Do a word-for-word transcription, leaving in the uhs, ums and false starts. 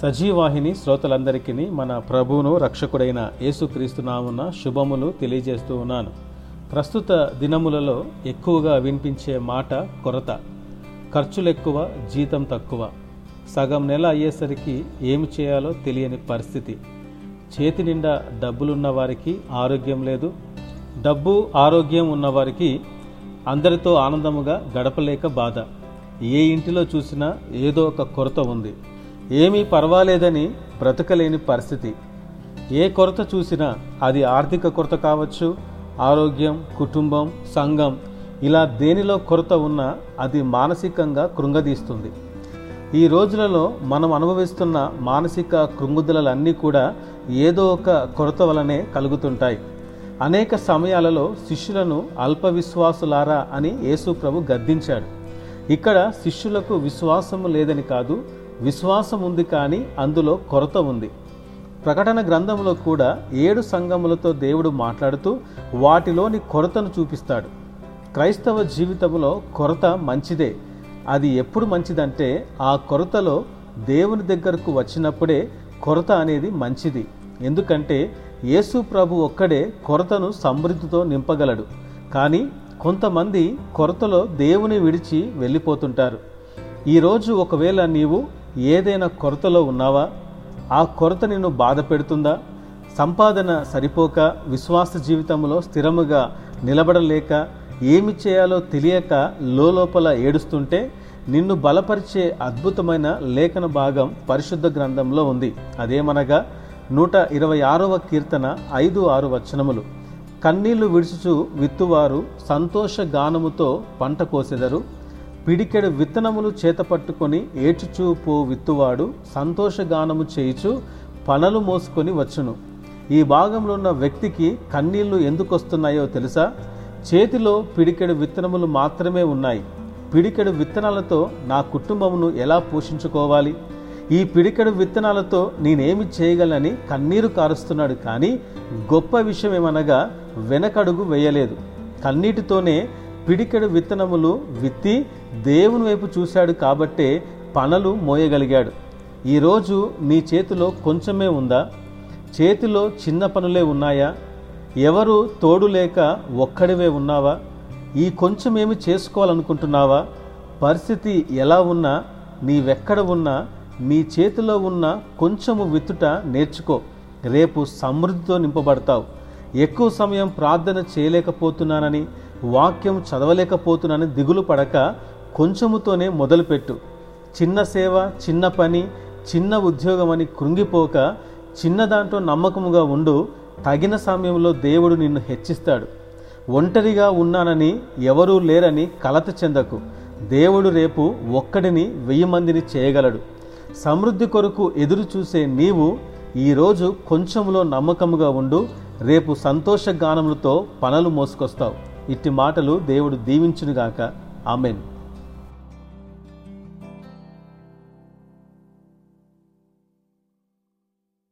సజీవాహిని శ్రోతలందరికీ మన ప్రభువును రక్షకుడైన యేసుక్రీస్తు నామున శుభములు తెలియజేస్తూ ఉన్నాను. ప్రస్తుత దినములలో ఎక్కువగా వినిపించే మాట కొరత. ఖర్చులు ఎక్కువ, జీతం తక్కువ. సగం నెల అయ్యేసరికి ఏమి చేయాలో తెలియని పరిస్థితి. చేతి నిండా డబ్బులున్న వారికి ఆరోగ్యం లేదు. డబ్బు ఆరోగ్యం ఉన్నవారికి అందరితో ఆనందముగా గడపలేక బాధ. ఏ ఇంటిలో చూసినా ఏదో ఒక కొరత ఉంది. ఏమీ పర్వాలేదని బ్రతకలేని పరిస్థితి. ఏ కొరత చూసినా అది ఆర్థిక కొరత కావచ్చు, ఆరోగ్యం, కుటుంబం, సంఘం, ఇలా దేనిలో కొరత ఉన్నా అది మానసికంగా కృంగదీస్తుంది. ఈ రోజులలో మనం అనుభవిస్తున్న మానసిక కృంగుదలన్నీ కూడా ఏదో ఒక కొరత వలనే కలుగుతుంటాయి. అనేక సమయాలలో శిష్యులను అల్ప విశ్వాసులారా అని యేసు ప్రభు గద్దించాడు. ఇక్కడ శిష్యులకు విశ్వాసము లేదని కాదు, విశ్వాసం ఉంది కానీ అందులో కొరత ఉంది. ప్రకటన గ్రంథంలో కూడా ఏడు సంఘములతో దేవుడు మాట్లాడుతూ వాటిలోని కొరతను చూపిస్తాడు. క్రైస్తవ జీవితంలో కొరత మంచిదే. అది ఎప్పుడు మంచిదంటే ఆ కొరతలో దేవుని దగ్గరకు వచ్చినప్పుడే కొరత అనేది మంచిది. ఎందుకంటే యేసు ప్రభు ఒక్కడే కొరతను సమృద్ధితో నింపగలడు. కానీ కొంతమంది కొరతలో దేవుని విడిచి వెళ్ళిపోతుంటారు. ఈరోజు ఒకవేళ నీవు ఏదైనా కొరతలో ఉన్నావా? ఆ కొరత నిన్ను బాధ పెడుతుందా? సంపాదన సరిపోక, విశ్వాస జీవితంలో స్థిరముగా నిలబడలేక, ఏమి చేయాలో తెలియక లోపల ఏడుస్తుంటే నిన్ను బలపరిచే అద్భుతమైన లేఖన భాగం పరిశుద్ధ గ్రంథంలో ఉంది. అదేమనగా నూట ఇరవై ఆరవ కీర్తన ఐదు ఆరు వచనములు, కన్నీళ్లు విడుచుచు విత్తువారు సంతోష గానముతో పంట కోసెదరు, పిడికెడు విత్తనములు చేతపట్టుకొని ఏడ్చుచూ పో విత్తువాడు సంతోషగానము చేయుచు పనలు మోసుకొని వచ్చును. ఈ భాగంలో ఉన్న వ్యక్తికి కన్నీళ్లు ఎందుకు వస్తున్నాయో తెలుసా? చేతిలో పిడికెడు విత్తనములు మాత్రమే ఉన్నాయి. పిడికెడు విత్తనాలతో నా కుటుంబమును ఎలా పోషించుకోవాలి, ఈ పిడికెడు విత్తనాలతో నేనేమి చేయగలనని కన్నీరు కారుస్తున్నాడు. కానీ గొప్ప విషయం ఏమనగా వెనకడుగు వేయలేదు. కన్నీటితోనే పిడికెడు విత్తనములు విత్తి దేవుని వైపు చూశాడు కాబట్టే పనలు మోయగలిగాడు. ఈరోజు నీ చేతిలో కొంచెమే ఉందా? చేతిలో చిన్న పనులే ఉన్నాయా? ఎవరు తోడు లేక ఒక్కడివే ఉన్నావా? ఈ కొంచెమేమి చేసుకోవాలనుకుంటున్నావా? పరిస్థితి ఎలా ఉన్నా, నీవెక్కడ ఉన్నా, నీ చేతిలో ఉన్న కొంచెము విత్తుట నేర్చుకో. రేపు సమృద్ధితో నింపబడతావు. ఎక్కువ సమయం ప్రార్థన చేయలేకపోతున్నానని, వాక్యం చదవలేకపోతున్నానని దిగులు పడక కొంచెముతోనే మొదలుపెట్టు. చిన్న సేవ, చిన్న పని, చిన్న ఉద్యోగం అని కృంగిపోక చిన్న దాంట్లో నమ్మకముగా ఉండు. తగిన సమయంలో దేవుడు నిన్ను హెచ్చిస్తాడు. ఒంటరిగా ఉన్నానని, ఎవరూ లేరని కలత చెందకు. దేవుడు రేపు ఒక్కడిని వెయ్యి మందిని చేయగలడు. సమృద్ధి కొరకు ఎదురు చూసే నీవు ఈరోజు కొంచెంలో నమ్మకముగా ఉండు. రేపు సంతోష గానములతో పనలు మోసుకొస్తావు. ఇట్టి మాటలు దేవుడు దీవించునుగాక. ఆమెన్.